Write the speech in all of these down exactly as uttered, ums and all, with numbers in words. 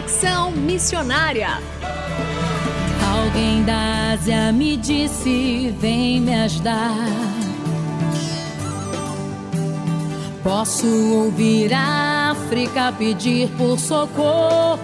Conexão Missionária. Alguém da Ásia me disse, vem me ajudar. Posso ouvir a África pedir por socorro.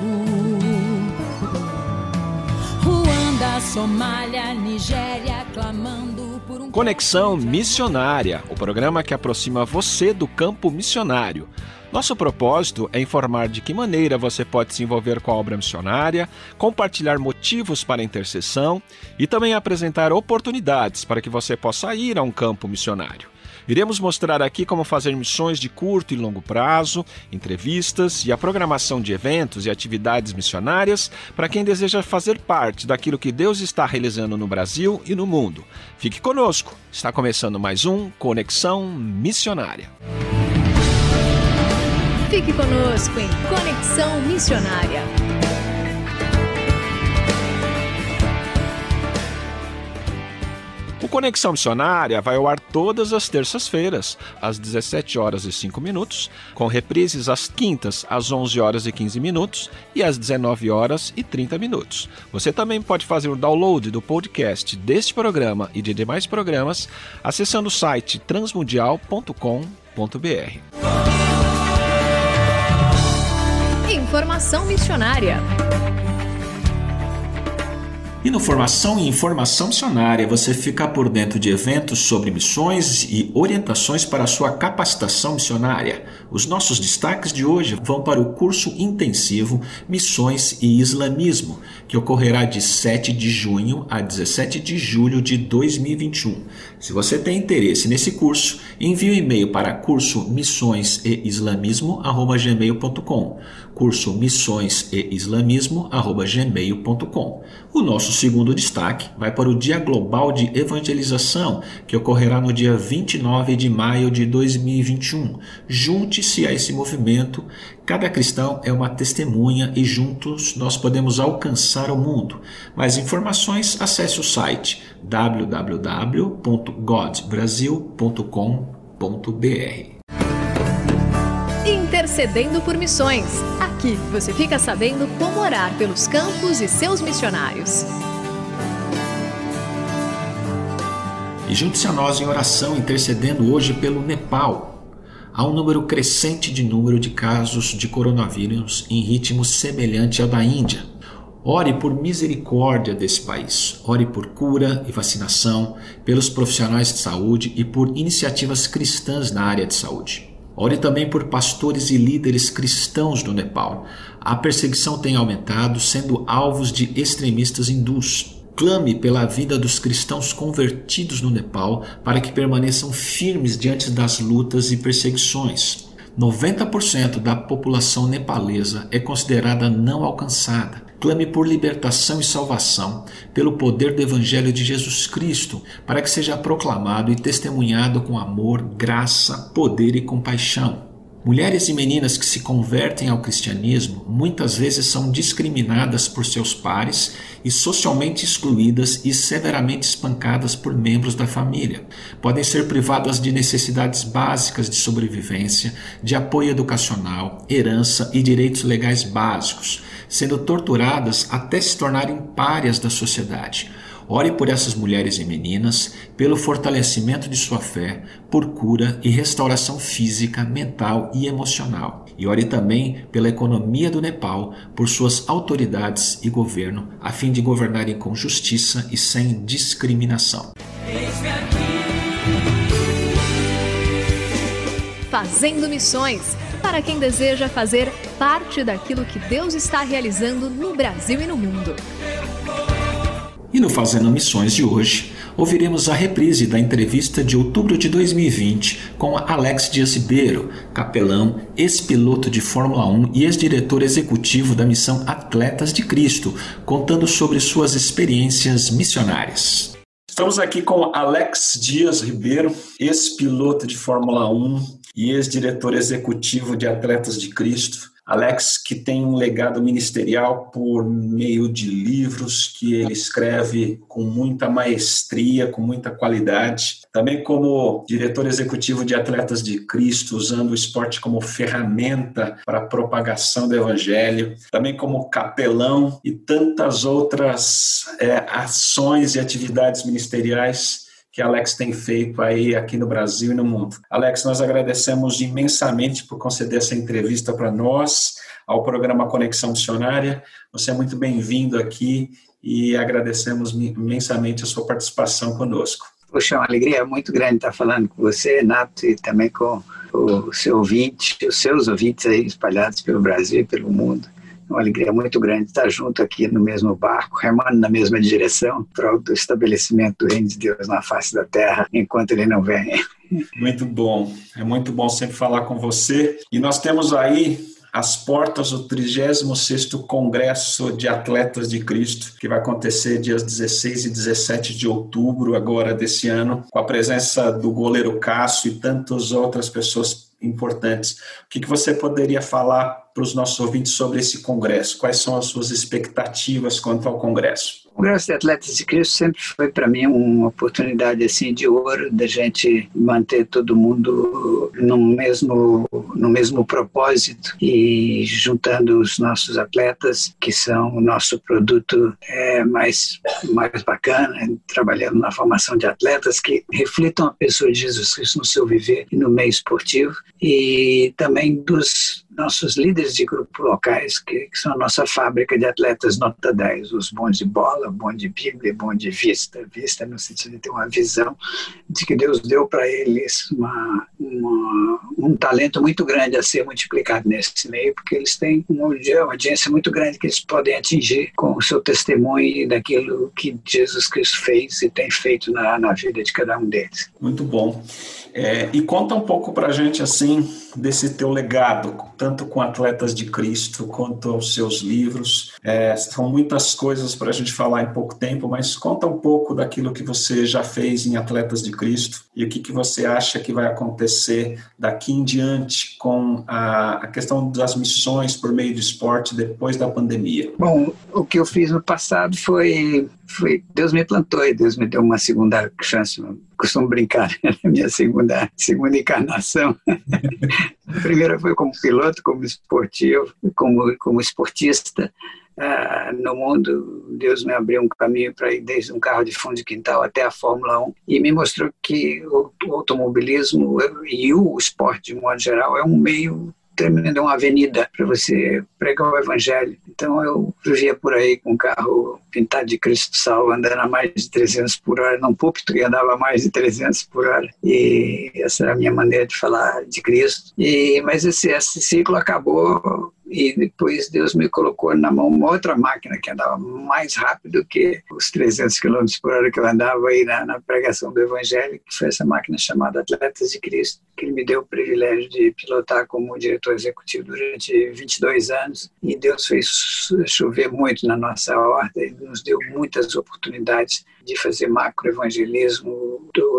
Ruanda, Somália, Nigéria clamando por um... Conexão Missionária, o programa que aproxima você do campo missionário. Nosso propósito é informar de que maneira você pode se envolver com a obra missionária, compartilhar motivos para intercessão e também apresentar oportunidades para que você possa ir a um campo missionário. Iremos mostrar aqui como fazer missões de curto e longo prazo, entrevistas e a programação de eventos e atividades missionárias para quem deseja fazer parte daquilo que Deus está realizando no Brasil e no mundo. Fique conosco, está começando mais um Conexão Missionária. Fique conosco em Conexão Missionária. O Conexão Missionária vai ao ar todas as terças-feiras, às dezessete horas e cinco minutos, com reprises às quintas, às onze horas e quinze minutos e às dezenove horas e trinta minutos. Você também pode fazer o download do podcast deste programa e de demais programas acessando o site transmundial ponto com ponto br. Formação Missionária. E no Formação e Informação Missionária você fica por dentro de eventos sobre missões e orientações para a sua capacitação missionária. Os nossos destaques de hoje vão para o curso intensivo Missões e Islamismo, que ocorrerá de sete de junho a dezessete de julho de dois mil e vinte e um. Se você tem interesse nesse curso, envie um e-mail para curso missões e islamismo arroba gmail ponto com. Curso missões e islamismo arroba gmail ponto com. O nosso segundo destaque vai para o Dia Global de Evangelização, que ocorrerá no dia vinte e nove de maio de dois mil e vinte e um. Junte-se a esse movimento. Cada cristão é uma testemunha e juntos nós podemos alcançar o mundo. Mais informações, acesse o site w w w ponto god brasil ponto com ponto br. Intercedendo por missões. Aqui você fica sabendo como orar pelos campos e seus missionários. E junte-se a nós em oração, intercedendo hoje pelo Nepal. Há um número crescente de número de casos de coronavírus em ritmo semelhante ao da Índia. Ore por misericórdia desse país, ore por cura e vacinação, pelos profissionais de saúde e por iniciativas cristãs na área de saúde. Ore também por pastores e líderes cristãos do Nepal. A perseguição tem aumentado, sendo alvos de extremistas hindus. Clame pela vida dos cristãos convertidos no Nepal para que permaneçam firmes diante das lutas e perseguições. noventa por cento da população nepalesa é considerada não alcançada. Clame por libertação e salvação, pelo poder do Evangelho de Jesus Cristo, para que seja proclamado e testemunhado com amor, graça, poder e compaixão. Mulheres e meninas que se convertem ao cristianismo muitas vezes são discriminadas por seus pares e socialmente excluídas e severamente espancadas por membros da família. Podem ser privadas de necessidades básicas de sobrevivência, de apoio educacional, herança e direitos legais básicos, sendo torturadas até se tornarem párias da sociedade. Ore por essas mulheres e meninas, pelo fortalecimento de sua fé, por cura e restauração física, mental e emocional. E ore também pela economia do Nepal, por suas autoridades e governo, a fim de governarem com justiça e sem discriminação. Fazendo missões, para quem deseja fazer parte daquilo que Deus está realizando no Brasil e no mundo. E no Fazendo Missões de hoje, ouviremos a reprise da entrevista de outubro de dois mil e vinte com Alex Dias Ribeiro, capelão, ex-piloto de Fórmula um e ex-diretor executivo da missão Atletas de Cristo, contando sobre suas experiências missionárias. Estamos aqui com Alex Dias Ribeiro, ex-piloto de Fórmula um e ex-diretor executivo de Atletas de Cristo. Alex, que tem um legado ministerial por meio de livros que ele escreve com muita maestria, com muita qualidade. Também como diretor executivo de Atletas de Cristo, usando o esporte como ferramenta para a propagação do evangelho. Também como capelão e tantas outras é, ações e atividades ministeriais que Alex tem feito aí aqui no Brasil e no mundo. Alex, nós agradecemos imensamente por conceder essa entrevista para nós, ao programa Conexão Missionária. Você é muito bem-vindo aqui e agradecemos imensamente a sua participação conosco. Poxa, uma alegria muito grande estar falando com você, Renato, e também com o seu ouvinte, os seus ouvintes aí espalhados pelo Brasil e pelo mundo. Uma alegria muito grande estar junto aqui no mesmo barco, remando na mesma direção, para o estabelecimento do reino de Deus na face da terra, enquanto ele não vem. Muito bom, é muito bom sempre falar com você. E nós temos aí as portas do trigésimo sexto Congresso de Atletas de Cristo, que vai acontecer dias dezesseis e dezessete de outubro agora desse ano, com a presença do goleiro Cássio e tantas outras pessoas importantes. O que você poderia falar para os nossos ouvintes sobre esse congresso? Quais são as suas expectativas quanto ao congresso? O Congresso de Atletas de Cristo sempre foi para mim uma oportunidade assim de ouro, da gente manter todo mundo no mesmo, no mesmo propósito e juntando os nossos atletas, que são o nosso produto é, mais, mais bacana, trabalhando na formação de atletas que reflitam a pessoa de Jesus Cristo no seu viver e no meio esportivo, e também dos nossos líderes de grupo locais, que, que são a nossa fábrica de atletas nota dez, os bons de bola, bons de Bíblia, bons de vista, vista no sentido de ter uma visão de que Deus deu para eles uma, uma, um talento muito grande a ser multiplicado nesse meio, porque eles têm uma audiência muito grande que eles podem atingir com o seu testemunho daquilo que Jesus Cristo fez e tem feito na, na vida de cada um deles. Muito bom. É, e conta um pouco para a gente, assim, desse teu legado, tanto com Atletas de Cristo quanto aos seus livros. É, são muitas coisas para a gente falar em pouco tempo, mas conta um pouco daquilo que você já fez em Atletas de Cristo e o que, que você acha que vai acontecer daqui em diante com a, a questão das missões por meio do esporte depois da pandemia. Bom, o que eu fiz no passado foi... Foi, Deus me plantou e Deus me deu uma segunda chance. Eu costumo brincar, né? Minha segunda, segunda encarnação. A primeira foi como piloto, como esportivo, como, como esportista. Ah, no mundo, Deus me abriu um caminho para ir desde um carro de fundo de quintal até a Fórmula um e me mostrou que o automobilismo e o esporte, de modo geral, é um meio terminando uma avenida para você pregar o evangelho. Então eu vivia por aí com um carro pintado de Cristo Salvo, andando a mais de trezentos por hora, num púlpito que andava a mais de trezentos por hora. E essa era a minha maneira de falar de Cristo. E, mas esse, esse ciclo acabou e depois Deus me colocou na mão uma outra máquina que andava mais rápido que os trezentos quilômetros por hora que eu andava aí na, na pregação do evangelho, que foi essa máquina chamada Atletas de Cristo, que ele me deu o privilégio de pilotar como diretor executivo durante vinte e dois anos. E Deus fez chover muito na nossa horta e nos deu muitas oportunidades de fazer macroevangelismo.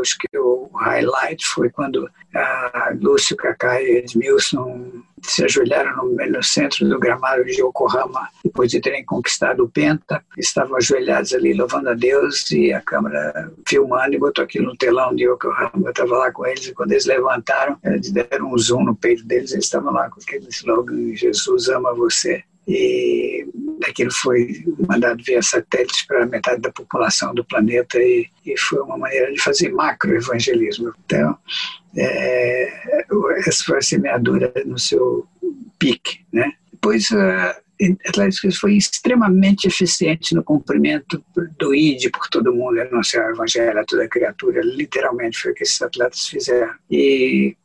Acho que o highlight foi quando a Lúcio, Cacá e Edmilson se ajoelharam no, no centro do gramado de Yokohama, depois de terem conquistado o Penta. Estavam ajoelhados ali louvando a Deus e a câmera filmando e botou aquilo no telão de Yokohama. Eu estava lá com eles e quando eles levantaram, eles deram um zoom no peito deles, eles estavam lá com aquele slogan: Jesus ama você. E daquilo foi mandado via satélite para metade da população do planeta e, e foi uma maneira de fazer macroevangelismo. Então, é, essa foi a semeadura no seu pique, né? Depois, a Atlético foi extremamente eficiente no cumprimento do I D por todo mundo, anunciar o evangelho a toda criatura, literalmente foi o que esses atletas fizeram. E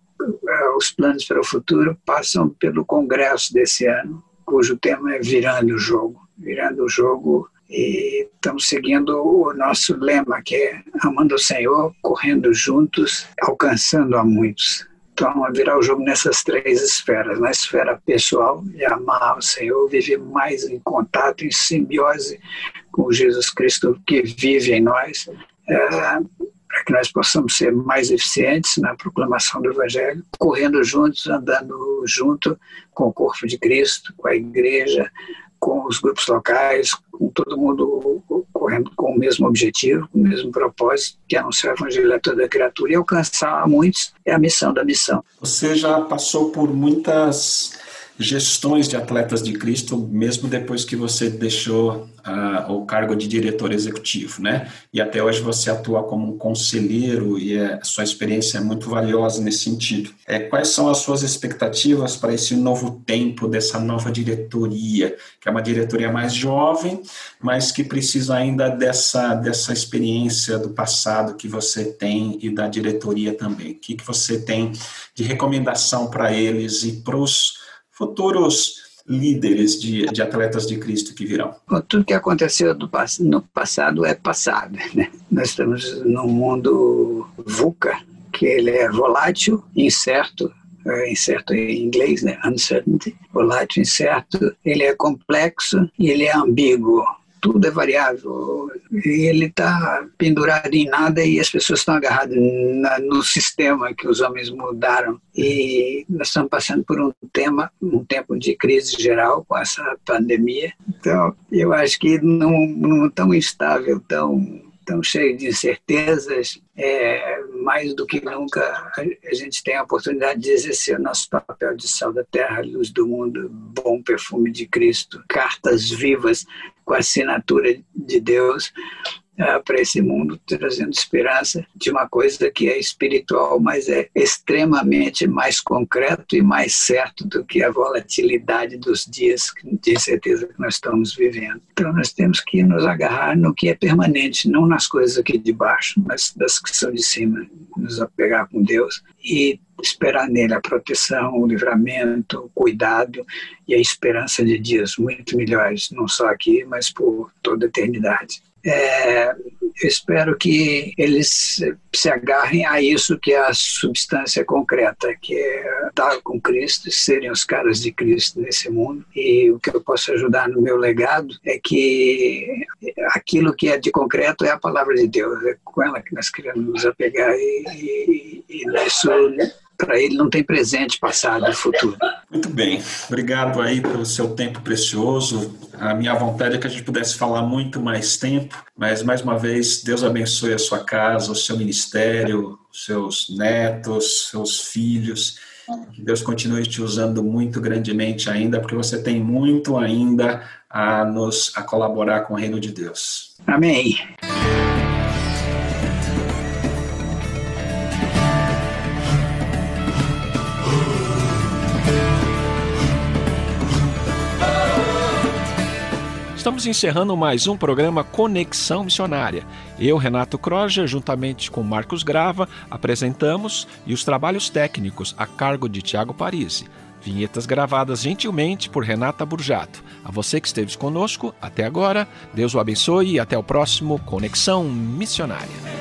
os planos para o futuro passam pelo congresso desse ano, cujo tema é Virando o Jogo. Virando o Jogo, e estamos seguindo o nosso lema, que é amando o Senhor, correndo juntos, alcançando a muitos. Então, é virar o jogo nessas três esferas. Na esfera pessoal, de amar o Senhor, viver mais em contato, em simbiose com Jesus Cristo que vive em nós, é, para que nós possamos ser mais eficientes na proclamação do Evangelho, correndo juntos, andando junto com o corpo de Cristo, com a igreja, com os grupos locais, com todo mundo correndo com o mesmo objetivo, com o mesmo propósito, que é anunciar o Evangelho a toda criatura e alcançar a muitos, é a missão da missão. Você já passou por muitas gestões de Atletas de Cristo, mesmo depois que você deixou ah, o cargo de diretor executivo, né? E até hoje você atua como um conselheiro e a sua experiência é muito valiosa nesse sentido. É, quais são as suas expectativas para esse novo tempo, dessa nova diretoria, que é uma diretoria mais jovem, mas que precisa ainda dessa, dessa experiência do passado que você tem e da diretoria também? O que, que você tem de recomendação para eles e para os futuros líderes de, de Atletas de Cristo que virão? Tudo que aconteceu do, no passado é passado, né? Nós estamos num mundo VUCA, que ele é volátil, incerto, é incerto em inglês, né? Uncertainty, volátil, incerto, ele é complexo e ele é ambíguo. Tudo é variável, e ele está pendurado em nada e as pessoas estão agarradas na, no sistema que os homens mudaram. E nós estamos passando por um, tema, um tempo de crise geral com essa pandemia. Então, eu acho que não, não tão instável, tão, tão cheio de incertezas, é, mais do que nunca a gente tem a oportunidade de exercer o nosso papel de sal da terra, luz do mundo, bom perfume de Cristo, cartas vivas com a assinatura de Deus uh, para esse mundo, trazendo esperança de uma coisa que é espiritual, mas é extremamente mais concreto e mais certo do que a volatilidade dos dias de incerteza que nós estamos vivendo. Então nós temos que nos agarrar no que é permanente, não nas coisas aqui de baixo, mas das que são de cima, nos apegar com Deus e esperar nele a proteção, o livramento, o cuidado e a esperança de dias muito melhores, não só aqui, mas por toda a eternidade. É, eu espero que eles se agarrem a isso que é a substância concreta, que é estar com Cristo, serem os caras de Cristo nesse mundo. E o que eu posso ajudar no meu legado é que aquilo que é de concreto é a palavra de Deus, é com ela que nós queremos nos apegar e, e, e isso, né? Para ele não tem presente, passado e futuro. Muito bem, obrigado aí pelo seu tempo precioso. A minha vontade é que a gente pudesse falar muito mais tempo, mas mais uma vez, Deus abençoe a sua casa, o seu ministério, os seus netos, seus filhos. Que Deus continue te usando muito grandemente ainda, porque você tem muito ainda a nos a colaborar com o reino de Deus. Amém. Estamos encerrando mais um programa Conexão Missionária. Eu, Renato Croja, juntamente com Marcos Grava, apresentamos e os trabalhos técnicos a cargo de Tiago Parisi. Vinhetas gravadas gentilmente por Renata Burjato. A você que esteve conosco até agora, Deus o abençoe e até o próximo Conexão Missionária.